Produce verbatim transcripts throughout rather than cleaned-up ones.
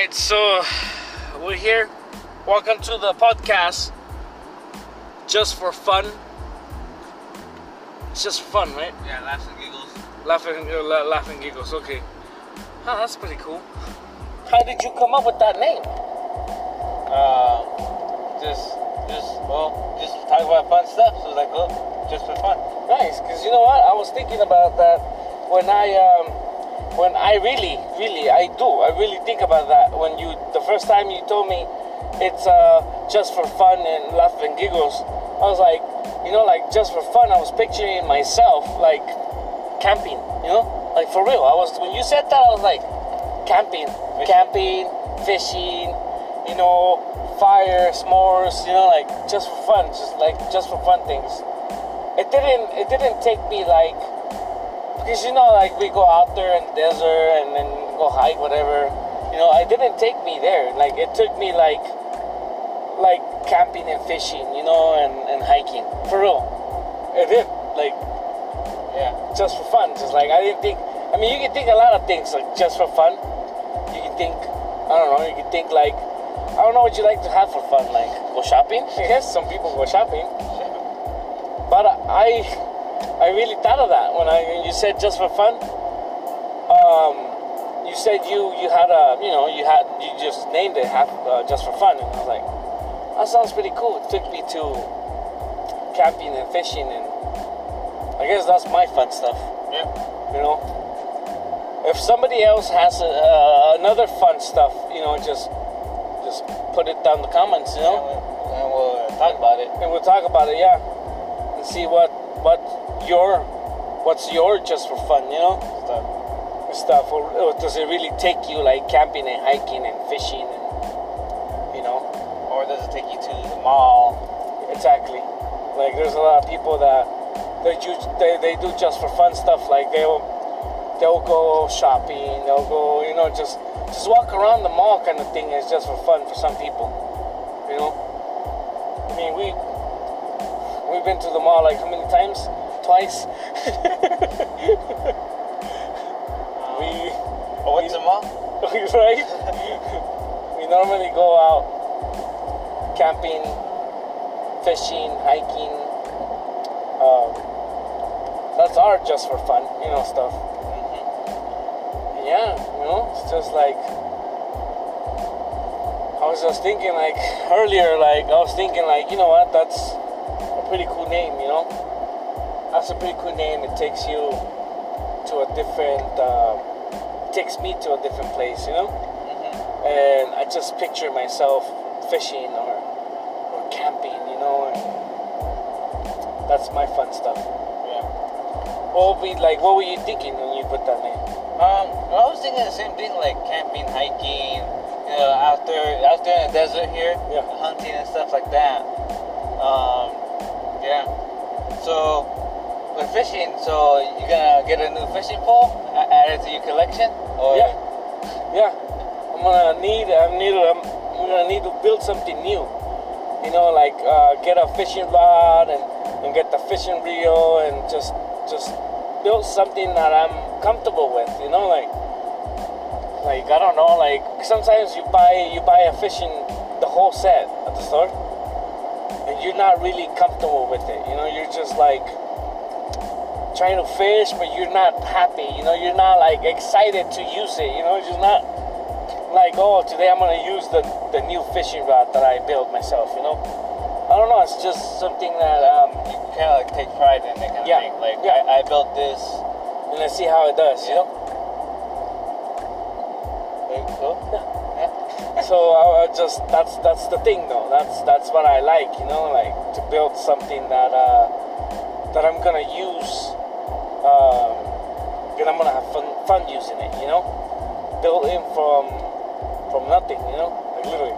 Alright, so we're here. Welcome to the podcast. Just for fun. It's just fun, right? Yeah, laughs and giggles. Laughing, uh, la- laughing giggles, okay. Huh, that's pretty cool. How did you come up with that name? Uh, just, just, well, just talk about fun stuff. So it's like, look, just for fun. Nice, because you know what? I was thinking about that when I, um, When I really, really, I do, I really think about that. When you, the first time you told me it's uh, just for fun and laugh and giggles, I was like, you know, like just for fun, I was picturing myself like camping, you know, like for real. I was, when you said that, I was like, camping, fishing. camping, fishing, you know, fire, s'mores, you know, like just for fun, just like just for fun things. It didn't, it didn't take me like. Because, you know, like, we go out there in the desert and then go hike, whatever. You know, it didn't take me there. Like, it took me, like, like camping and fishing, you know, and, and hiking. For real. It did. Like, yeah, just for fun. Just, like, I didn't think... I mean, you can think a lot of things, like, just for fun. You can think, I don't know, you can think, like... I don't know what you like to have for fun. Like, go shopping? I guess some people go shopping. But I... I really thought of that when I when you said just for fun. Um, you said you, you had a you know you had you just named it half, uh, just for fun, and I was like, that sounds pretty cool. It took me to camping and fishing, and I guess that's my fun stuff. Yeah. You know, if somebody else has a, uh, another fun stuff, you know, just just put it down in the comments, you know, and we'll, and we'll talk about it. And we'll talk about it, yeah, and see what what. Your, what's your just for fun, you know? Stuff. Stuff. Or, or does it really take you like camping and hiking and fishing, and, you know? Or does it take you to the mall? Exactly. Like there's a lot of people that they do, they, they do just for fun stuff. Like they'll they'll go shopping. They'll go, you know, just just walk around the mall kind of thing. It's just for fun for some people, you know? I mean, we we've been to the mall like how many times? Twice. um, we oh, what's the mall? Right? We normally go out camping, fishing, hiking. Um, that's our just for fun, you know, stuff. Mm-hmm. Yeah, you know, it's just like I was just thinking like earlier, like I was thinking like, you know what, that's a pretty cool name, you know. That's a pretty cool name. It takes you to a different, uh, takes me to a different place, you know? Mm-hmm. And I just picture myself fishing or, or camping, you know? And that's my fun stuff. Yeah. What would be, like, what were you thinking when you put that name? Um, I was thinking the same thing, like camping, hiking, you know, out there, out there in the desert here, yeah. Hunting and stuff like that. Um, yeah. So... With fishing, so you gonna get a new fishing pole, add it to your collection, or yeah, yeah. I'm gonna need, I'm need, I'm gonna need to build something new. You know, like uh, get a fishing rod and, and get the fishing reel and just just build something that I'm comfortable with. You know, like like I don't know, like sometimes you buy you buy a fishing the whole set at the store, and you're not really comfortable with it. You know, you're just like. Trying to fish, but you're not happy, you know, you're not like excited to use it, you know, it's just not like, oh, today I'm gonna use the, the new fishing rod that I built myself, you know, I don't know, it's just something that, um, you kind of like take pride in it, kind yeah, of thing, like, yeah. I, I built this, and let's see how it does, yeah. You know, there you go. Yeah. Yeah. So, I, I just, that's, that's the thing, though, that's, that's what I like, you know, like, to build something that, uh, that I'm gonna use, um, and I'm gonna have fun, fun using it, you know, built in from, from nothing, you know, like literally,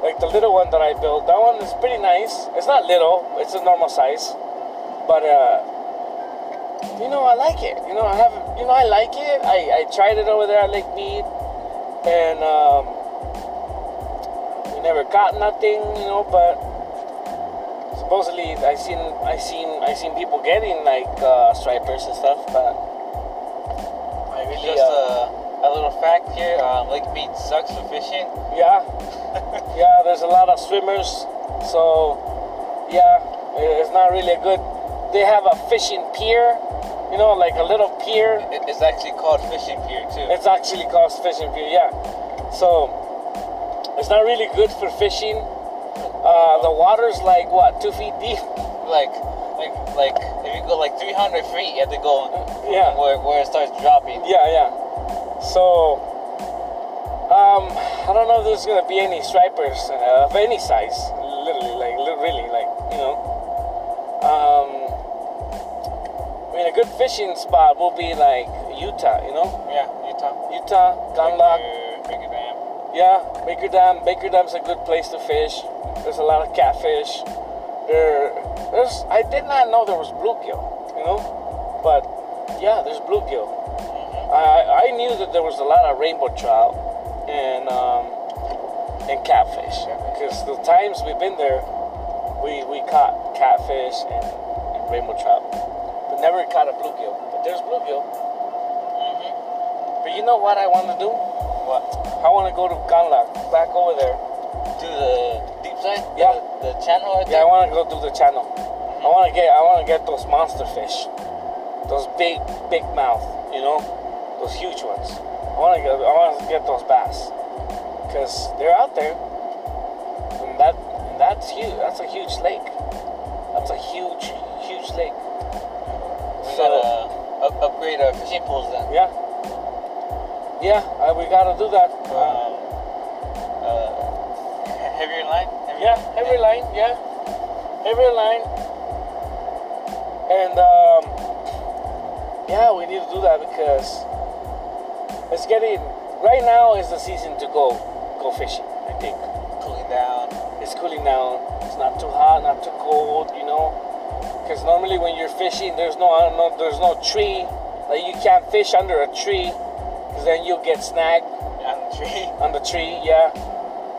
like the little one that I built, that one is pretty nice, it's not little, it's a normal size, but, uh, you know, I like it, you know, I have, you know, I like it, I, I tried it over there at Lake Mead, and, um, we never got nothing, you know, but, supposedly, I seen, I seen, I seen people getting like uh, stripers and stuff, but I really just uh, a, a little fact here, uh, Lake Mead sucks for fishing. Yeah, yeah, there's a lot of swimmers, so yeah, it's not really a good, they have a fishing pier, you know, like a little pier. It's actually called fishing pier too. It's actually called fishing pier, yeah. So, it's not really good for fishing. Uh, the water's like, what, two feet deep? Like, like, like, if you go like three hundred feet, you have to go yeah. where, where it starts dropping. Yeah, yeah. So, um, I don't know if there's going to be any stripers uh, of any size, literally, like, li really, like, you know. Um, I mean, a good fishing spot will be like Utah, you know? Yeah, Utah. Utah, Gunlock. Baker Dam. Yeah, Baker Dam. Baker Dam's a good place to fish. There's a lot of catfish. There, there's. I did not know there was bluegill, you know, but yeah, there's bluegill. Mm-hmm. I I knew that there was a lot of rainbow trout and um, and catfish, because the times we've been there, we we caught catfish and, and rainbow trout, but never caught a bluegill. But there's bluegill. Mm-hmm. But you know what I want to do? What? I want to go to Gunlock, back over there, do the. Yeah, the, the channel. I yeah, I want to go through the channel. Mm-hmm. I want to get, I want to get those monster fish, those big, big mouth, you know, those huge ones. I want to get, I want to get those bass, because they're out there, and that, and that's huge. That's a huge lake. That's a huge, huge lake. We so gotta up, upgrade our fishing pools then. Yeah, yeah, uh, we gotta do that. Um, uh, heavier line. Yeah, every line, yeah, every line, and um, yeah, we need to do that, because it's getting, right now is the season to go, go fishing, I think. Cooling down. It's cooling down, it's not too hot, not too cold, you know, because normally when you're fishing, there's no, I don't know, there's no tree, like you can't fish under a tree, because then you'll get snagged. On the tree. On the tree, yeah.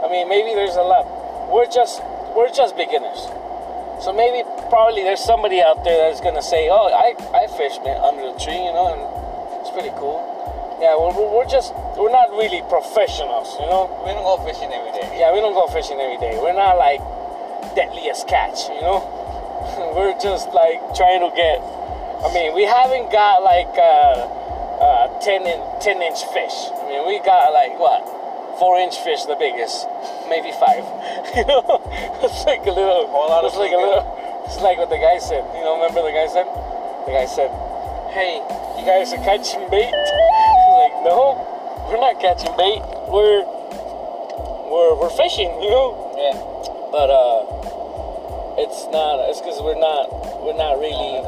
I mean, maybe there's a lot. We're just, we're just beginners. So maybe, probably there's somebody out there that's gonna say, "Oh, I, I fished under the tree, you know, and it's pretty cool." Yeah, we're, we're just, we're not really professionals, you know. We don't go fishing every day. Yeah, we don't go fishing every day. We're not like Deadliest Catch, you know. We're just like trying to get. I mean, we haven't got like uh, uh, ten in, ten inch fish. I mean, we got like what? four inch fish, the biggest, maybe five. You know, it's like a little, it's like a little, it's like what the guy said. You know, remember the guy said? The guy said, "Hey, you guys are catching bait." He's like, "No, we're not catching bait. We're, we're, we're fishing." You know? Yeah. But uh, it's not. It's because we're not, we're not really,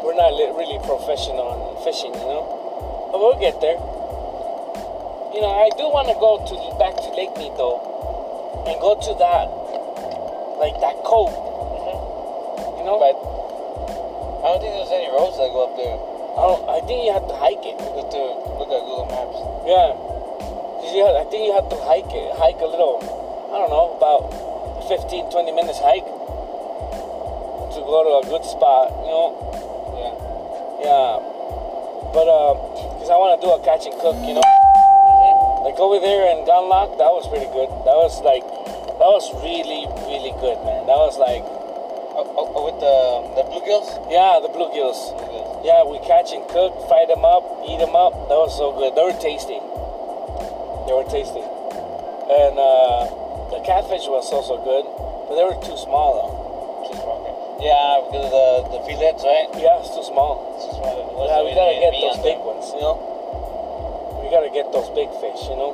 we're not really professional in fishing. You know? But we'll get there. You know, I do want to go to back to Lake Mead though, and go to that, like that cove. Mm-hmm. You know, but I don't think there's any roads that go up there. I don't. I think you have to hike it. You have to look at Google Maps. Yeah, you have, I think you have to hike it. Hike a little. I don't know, about fifteen, twenty minutes hike to go to a good spot. You know. Yeah. Yeah. But um, because I want to do a catch and cook. You know. Like over there in Gunlock, that was pretty good. That was like, that was really, really good, man. That was like, oh, oh, oh, with the the bluegills. Yeah, the bluegills. Bluegills. Yeah, we catch and cook, fry them up, eat them up. That was so good. They were tasty. They were tasty. And uh, the catfish was also good, but they were too small though. Too small. Yeah, because the the fillets, right? Yeah, it's too small. It's too small. Yeah, we gotta get those big ones, you know. We gotta get those big fish, you know.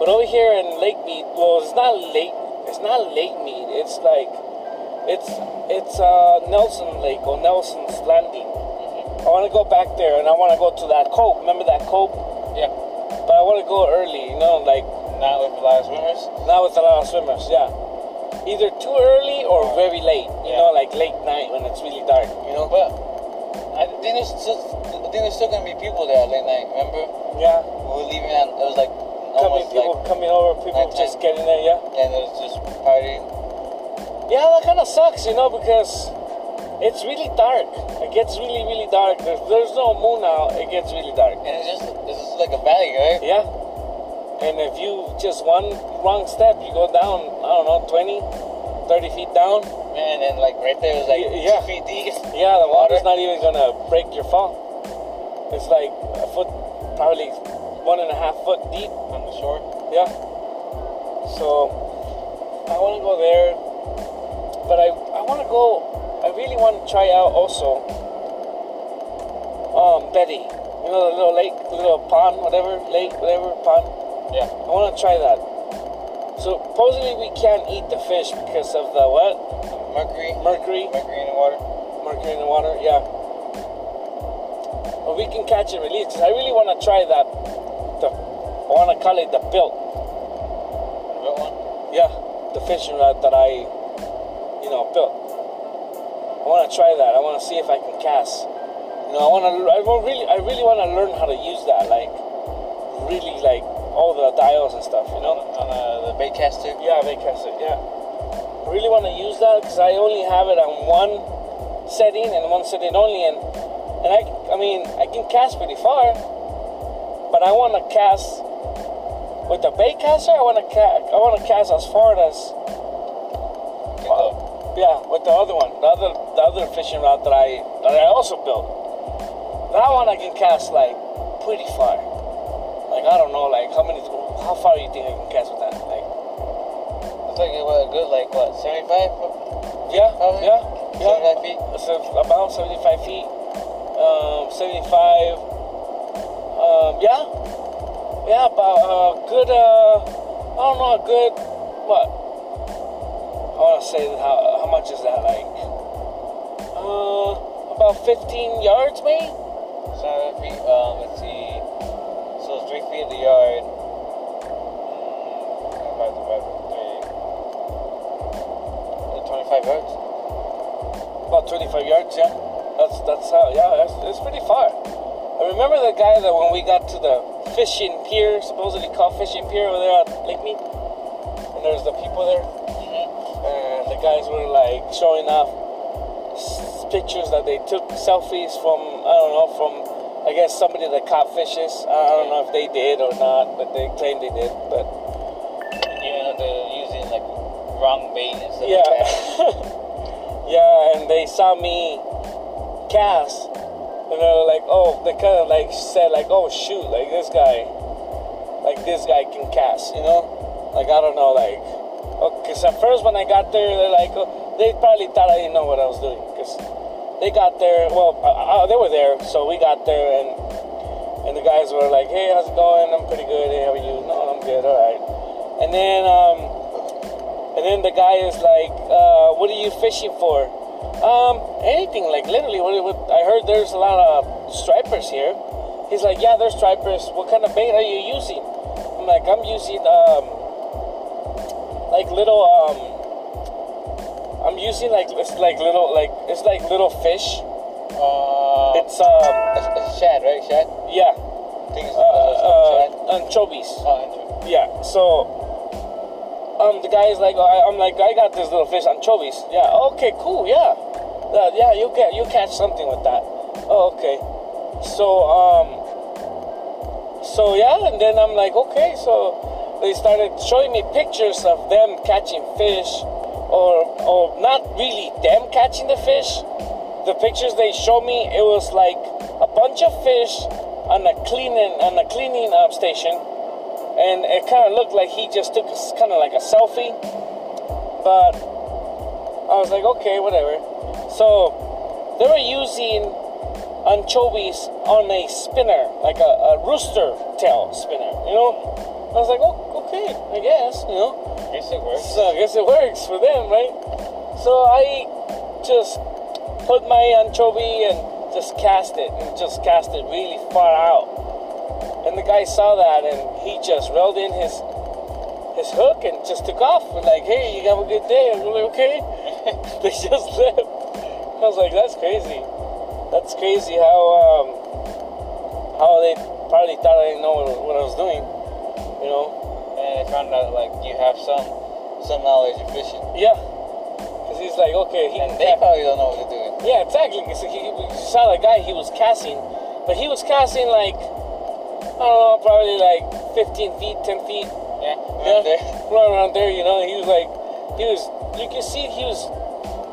But over here in Lake Mead, well, it's not Lake, it's not Lake Mead. It's like, it's it's uh, Nelson Lake or Nelson's Landing. Mm-hmm. I want to go back there, and I want to go to that cove. Remember that cove? Yeah. But I want to go early, you know, like not with a lot of swimmers. Not with a lot of swimmers, yeah. Either too early or very late, you yeah. know, like late night when it's really dark, you know. But I think there's still, there's still gonna be people there late night. Remember? Yeah. We were leaving, and it was like almost coming, people like coming over, people nighttime. Just getting there, yeah. And it was just partying. Yeah, that kind of sucks, you know, because It's really dark. It gets really, really dark. If there's no moon now, it gets really dark. And it's just, it's just like a valley, right? Yeah. And if you just one wrong step, you go down, I don't know, twenty, thirty feet down. Man, and like right there was like yeah. two feet deep. Yeah, the water's not even gonna break your fall. It's like a foot, probably one and a half foot deep on the shore. Yeah. So I want to go there, but I I want to go. I really want to try out also. Um, Betty, you know the little lake, the little pond, whatever lake, whatever pond. Yeah. I want to try that. So supposedly we can't eat the fish because of the what? Mercury. Mercury. Mercury in the water. Mercury in the water. Yeah. But we can catch and release. I really want to try that. The, I want to call it the built. The built one? Yeah, the fishing rod that I, you know, built. I want to try that. I want to see if I can cast. You know, I want to. I really, I really want to learn how to use that. Like, really, like all the dials and stuff. You know, on uh, the baitcaster. Yeah, baitcaster. Yeah. I really want to use that because I only have it on one setting and one setting only, and. And I, I mean, I can cast pretty far, but I want to cast with the baitcaster. I want to cast. I want to cast as far as. Uh, yeah, with the other one, the other, the other fishing rod that I that I also built. That one I can cast like pretty far. Like I don't know, like how many, how far do you think I can cast with that? Like, it's like a good like what, seventy-five? Yeah, probably? yeah, yeah. Seventy-five feet. So about seventy-five feet. Um, seventy-five, um, yeah, yeah, about a good, uh, I don't know, a good, what, I want to say, how how much is that, like, uh, about fifteen yards, maybe? So, feet, um, let's see, so it's three feet of the yard, about twenty-five yards, about twenty-five yards, yeah. That's that's how yeah. That's, that's pretty far. I remember the guy that when we got to the fishing pier, supposedly called fishing pier over there at Lake Mead, and there's the people there, mm-hmm. and the guys were like showing off s- pictures that they took, selfies from I don't know from I guess somebody that caught fishes. I, I don't know if they did or not, but they claimed they did. But you know they're using like wrong bait and stuff. Yeah, like that. Yeah, and they saw me. Cast, and they were like, oh, they kind of like said like, oh shoot, like this guy, like this guy can cast, you know, like I don't know, like, okay, so at first when I got there, they're like, oh, they probably thought I didn't know what I was doing, because they got there, well, I, I, they were there, so we got there, and and the guys were like, hey, how's it going? I'm pretty good. Hey, how are you? No, I'm good. All right. And then, um, and then the guy is like, uh, what are you fishing for? Um, anything, like literally, what, what, I heard there's a lot of stripers here. He's like, yeah, there's stripers. What kind of bait are you using? I'm like, I'm using, um, like little, um, I'm using like, it's like little, like, it's like little fish. Uh, it's, um, it's, it's shad, right? Shad? Yeah. I think it's uh, uh, shad. Anchovies. Oh, anchovies. Yeah, so, um, the guy is like, oh, I, I'm like, I got this little fish, anchovies. Yeah, okay, cool, yeah. Uh, yeah, you get you catch something with that. Oh, okay. So um, so yeah, and then I'm like, okay. So they started showing me pictures of them catching fish, or or not really them catching the fish. The pictures they showed me, it was like a bunch of fish on a cleaning on a cleaning um, station, and it kind of looked like he just took kind of like a selfie. But I was like, okay, whatever. So, they were using anchovies on a spinner, like a, a rooster tail spinner, you know? I was like, oh, okay, I guess, you know? I guess it works. So, I guess it works for them, right? So, I just put my anchovy and just cast it, and just cast it really far out. And the guy saw that, and he just reeled in his his hook and just took off. We're like, hey, you have a good day. I'm like, okay. They just left. I was like, that's crazy. That's crazy how um, how they probably thought I didn't know what, what I was doing, you know. And they found out like you have some some knowledge of fishing. Yeah, because he's like, okay, he and they probably don't know what they're doing. Yeah, exactly. Cause he, he saw that guy he was casting, but he was casting like, I don't know, probably like fifteen feet, ten feet. Yeah, around there. Right around there, you know. He was like, he was, you can see he was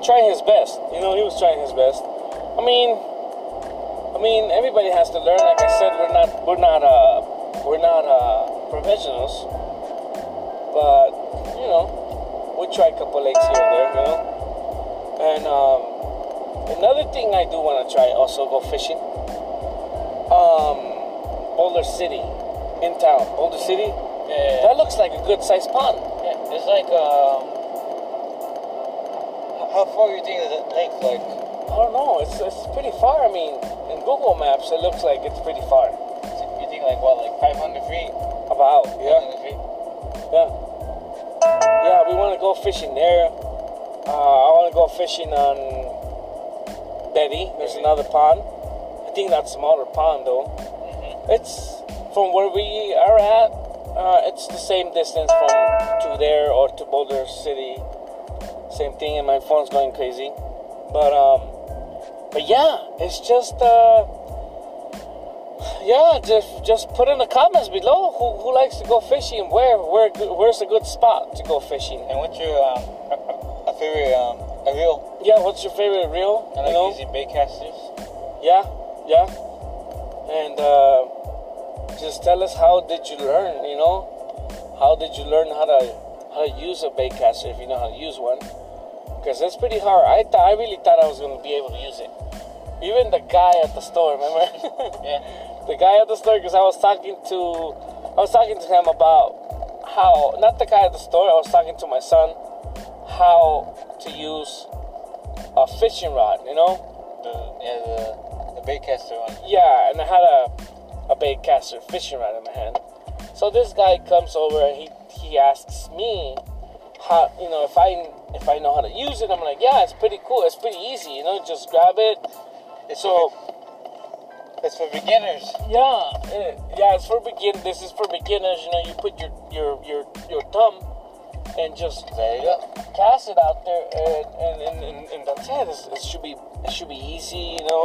trying his best. You know, he was trying his best. I mean, I mean, everybody has to learn. Like I said, we're not, we're not, uh, we're not uh, professionals, but you know, we try a couple legs here and there, you know. And um. Another thing I do want to try, also go fishing. Um, Boulder City, in town. Boulder City? Yeah. That looks like a good-sized pond. Yeah, it's like, um... how far do you think is that lake, like? I don't know, it's it's pretty far. I mean, in Google Maps, it looks like it's pretty far. So you think, like, what, like five hundred feet? About, yeah. five hundred feet? Yeah. Yeah, we want to go fishing there. Uh, I want to go fishing on... Betty, there's another pond. I think that's smaller pond though. Mm-hmm. It's from where we are at. Uh, it's the same distance from to there or to Boulder City. Same thing. And my phone's going crazy, but um, but yeah, it's just uh, yeah, just just put in the comments below who, who likes to go fishing, where where where's a good spot to go fishing, and what's your um, a favorite um. A reel. Yeah, what's your favorite reel? I like you know? Easy bait casters. Yeah, yeah. And uh, just tell us how did you learn, you know? How did you learn how to how to use a bait caster, if you know how to use one? Because that's pretty hard. I th- I really thought I was going to be able to use it. Even the guy at the store, remember? Yeah. The guy at the store, because I was talking to I was talking to him about how, not the guy at the store, I was talking to my son, how to use a fishing rod, you know? The, yeah, the, the bait caster one. Yeah, and I had a, a bait caster fishing rod in my hand. So this guy comes over and he, he asks me how, you know, if I if I know how to use it. I'm like, yeah, it's pretty cool. It's pretty easy, you know, just grab it. It's so for, it's for beginners. Yeah, it, yeah, it's for begin. This is for beginners. You know, you put your your your, your thumb and just there you go. Cast it out there, and, and, and, and, and that's it. It's, it should be it should be easy, you know.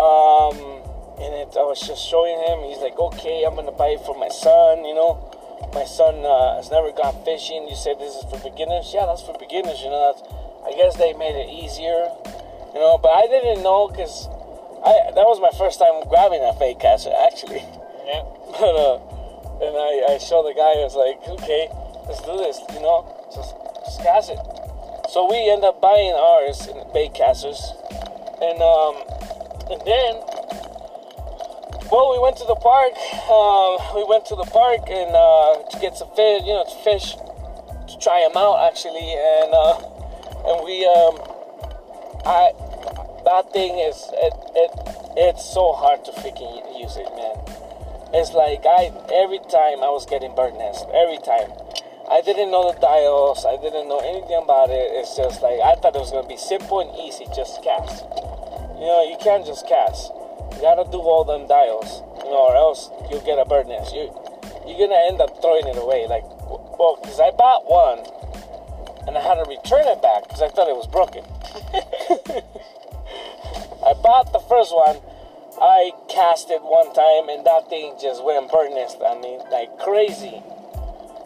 Um, and it, I was just showing him. He's like, okay, I'm gonna buy it for my son, you know. My son uh, has never gone fishing. You said this is for beginners. Yeah, that's for beginners, you know. That's, I guess they made it easier, you know. But I didn't know because I that was my first time grabbing a fake caster actually. Yeah. But uh, and I, I showed the guy. I was like, okay. Let's do this, you know, just, just cast it. So we end up buying ours in bait casters, and um, and then, well, we went to the park. Uh, we went to the park and uh, to get some fish, you know, to fish, to try them out actually, and uh, and we um, I that thing is it it it's so hard to freaking use it, man. It's like I every time I was getting bird nest every time. I didn't know the dials, I didn't know anything about it. It's just like, I thought it was going to be simple and easy, just cast. You know, you can't just cast. You got to do all them dials, you know, or else you'll get a bird nest. You, you're going to end up throwing it away. Like, well, because I bought one, and I had to return it back, because I thought it was broken. I bought the first one, I cast it one time, and that thing just went bird nest, I mean, like crazy.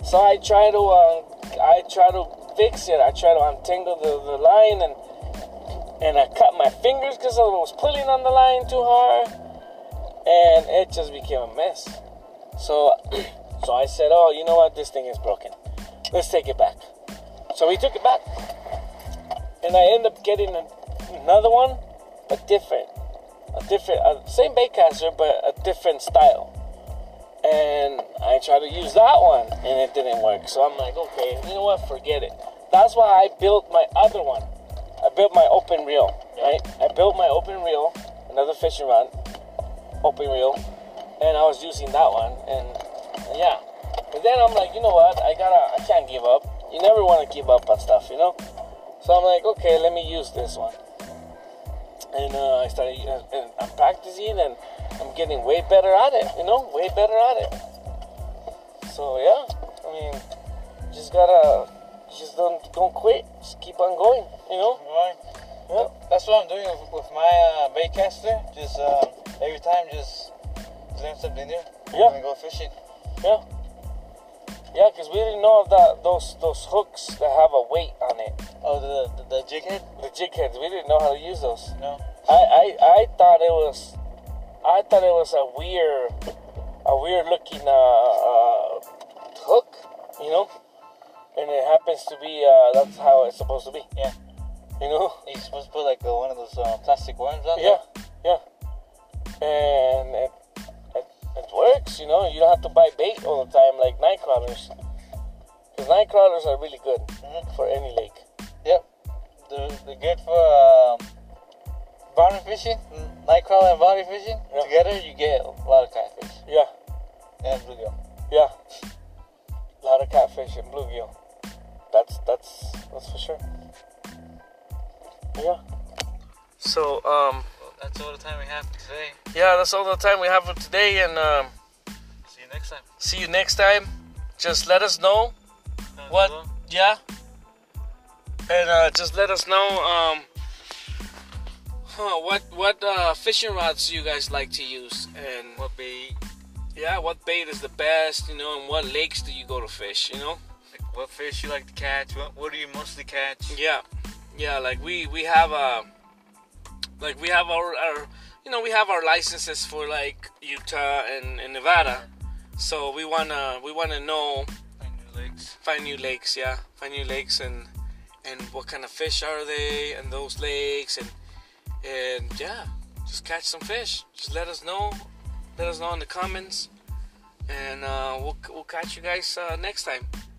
So I try to, uh, I try to fix it. I try to untangle the, the line, and and I cut my fingers because I was pulling on the line too hard, and it just became a mess. So, so I said, oh, you know what? This thing is broken. Let's take it back. So we took it back, and I ended up getting a, another one, but different, a different, uh, same bait caster, but a different style. And I tried to use that one, and it didn't work. So I'm like, okay, you know what? Forget it. That's why I built my other one. I built my open reel, right? I built my open reel, another fishing rod, open reel, and I was using that one, and, and yeah. But then I'm like, you know what? I gotta, I can't give up. You never want to give up on stuff, you know? So I'm like, okay, let me use this one. And uh, I started, and I'm practicing, and I'm getting way better at it, you know, way better at it. So yeah, I mean, just gotta, just don't, don't quit, just keep on going, you know. Right. Well, that's what I'm doing with, with my uh, baitcaster. Just um, every time, just learn something new. Yeah. And go fishing. Yeah. Yeah, because we didn't know that those those hooks that have a weight on it. Oh, the the, the jig head? The jig heads. We didn't know how to use those. No. I, I I thought it was, I thought it was a weird, a weird looking uh, uh, hook, you know, and it happens to be uh, that's how it's supposed to be. Yeah. You know. You're supposed to put like a, one of those uh, plastic worms on yeah, there. Yeah. Yeah. And. It, It works, you know. You don't have to buy bait all the time like night crawlers, because night crawlers are really good mm-hmm. for any lake. Yep, they're, they're good for um, boundary fishing, night crawler and boundary fishing yep. together. You get a lot of catfish. Yeah, and bluegill. Yeah, a lot of catfish and bluegill. That's that's that's for sure. Yeah. So um. That's all the time we have today. Yeah, that's all the time we have for today, and um, see you next time. See you next time. Just let us know Down what, below. yeah, and uh, just let us know um, huh, what what uh, fishing rods you guys like to use and what bait. Yeah, what bait is the best, you know, and what lakes do you go to fish, you know? Like what fish you like to catch? What what do you mostly catch? Yeah, yeah. Like we we have a. Uh, Like we have our, our, you know, we have our licenses for like Utah and, and Nevada, so we wanna we wanna know find new lakes, find new lakes, yeah, find new lakes, and and what kind of fish are they in those lakes, and and yeah, just catch some fish. Just let us know, let us know in the comments, and uh, we'll we'll catch you guys uh, next time.